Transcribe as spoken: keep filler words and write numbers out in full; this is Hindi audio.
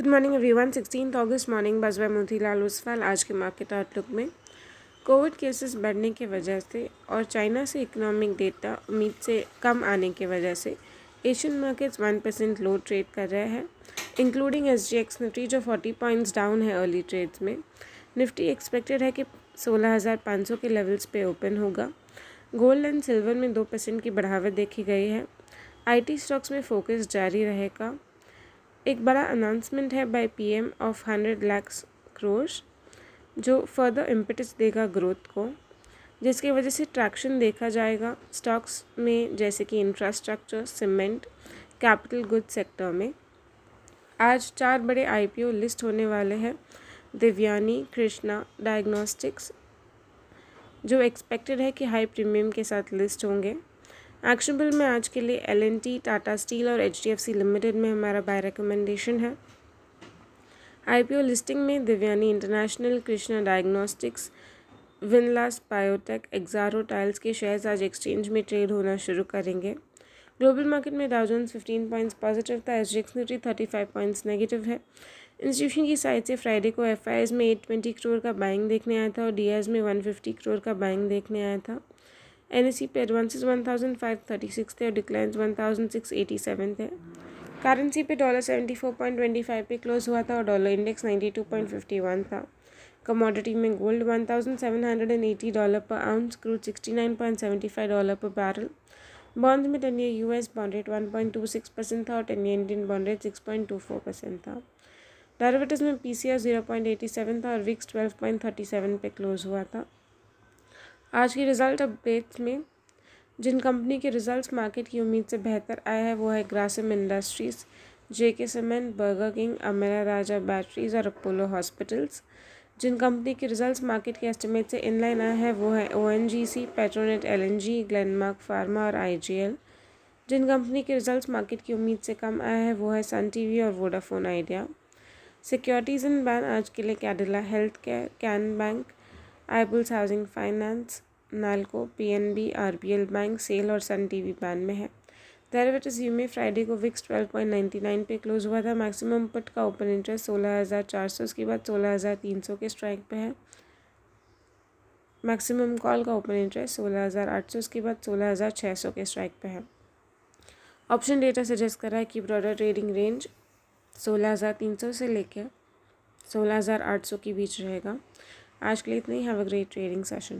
Good morning everyone. Sixteen August morning buzz by Motilal Oswal. आज के मार्केट आउटलुक में कोविड केसेस बढ़ने की वजह से और चाइना से इकोनॉमिक डेटा उम्मीद से कम आने की वजह से Asian markets one percent low trade कर रहे हैं, including S G X Nifty जो फोर्टी पॉइंट्स डाउन है अर्ली ट्रेड्स में। निफ्टी एक्सपेक्टेड है कि सोलह हज़ार पाँच सौ के लेवल्स पे ओपन होगा। गोल्ड एंड सिल्वर में दो परसेंट की बढ़ावट देखी गई है। आईटी स्टॉक्स में फोकस जारी रहेगा। एक बड़ा अनाउंसमेंट है by PM of hundred lakhs crore जो फर्दर इम्पटिस देगा ग्रोथ को, जिसकी वजह से ट्रैक्शन देखा जाएगा स्टॉक्स में जैसे कि infrastructure, cement, capital goods sector में। आज चार बड़े आईपीओ लिस्ट होने वाले हैं। दिव्यानी कृष्णा डायग्नोस्टिक्स जो एक्सपेक्टेड है कि हाई प्रीमियम के साथ लिस्ट होंगे। एक्शनेबल में आज के लिए L N T, Tata steel और H D F C Limited में हमारा बाय रिकमेंडेशन है। आईपीओ लिस्टिंग में Devyani international, Krishna diagnostics, Windlas biotech, Exxaro tiles के शेयर्स आज एक्सचेंज में ट्रेड होना शुरू करेंगे। ग्लोबल मार्केट में Dow Jones fifteen points positive था। S G X Nifty thirty five points negative है। इंस्टीट्यूशन की साइड से फ्राइडे को एफ आई एस में एट ट्वेंटी करोड़ का बाइंग देखने आया था और डी आई एस में वन फिफ्टी करोड़ का बाइंग देखने आया था। एन एस ई पे advances one thousand five thirty six थे और declines one thousand six eighty seven थे। करेंसी पे dollar seventy four point twenty five पे क्लोज हुआ था और dollar index ninety two point fifty one था। कमोडिटी में gold one thousand seven hundred and eighty dollar पर ounce, crude sixty nine point seventy five dollar per barrel. Bonds में ten year US bond rate one point two six percent था और ten year Indian bond rate six point two four percent था। डेरिवेटिव्स में P C R zero point eighty seven था और VIX twelve point thirty seven पे क्लोज हुआ था। आज की रिजल्ट अपडेट्स में जिन कंपनी के रिजल्ट्स मार्केट की उम्मीद से बेहतर आया है वो है Grasim industries, J K cement, burger king, Amara Raja batteries और अपोलो हॉस्पिटल्स। जिन कंपनी के रिजल्ट्स मार्केट के एस्टिमेट से इनलाइन आया है वो है O N G C, Petronet L N G, Glenmark pharma और आई जी एल। जिन कंपनी के रिजल्ट्स मार्केट की उम्मीद से कम आया है वो है सन टी वी और Vodafone Idea. Securities in ban आज के लिए Cadila health care, can bank, Ibulls housing finance, NALCO, P N B, R B L bank, SAIL और सन टी वी बैन में है। डेरिवेटिव्स यू में फ्राइडे को VIX twelve point nine nine पे क्लोज हुआ था। मैक्सिमम पुट का ओपन इंटरेस्ट सोलह हज़ार चार सौ, उसके बाद सोलह हज़ार तीन सौ के स्ट्राइक पे है। मैक्सिमम कॉल का ओपन इंटरेस्ट सोलह हज़ार आठ सौ, उसके बाद सोलह हज़ार छह सौ के स्ट्राइक पे है। ऑप्शन डेटा सजेस्ट कर रहा है कि ब्रॉडर ट्रेडिंग रेंज सोलह हज़ार तीन सौ से लेकर सोलह हज़ार आठ सौ के बीच रहेगा। आज के लिए इतना ही। Have a great trading session.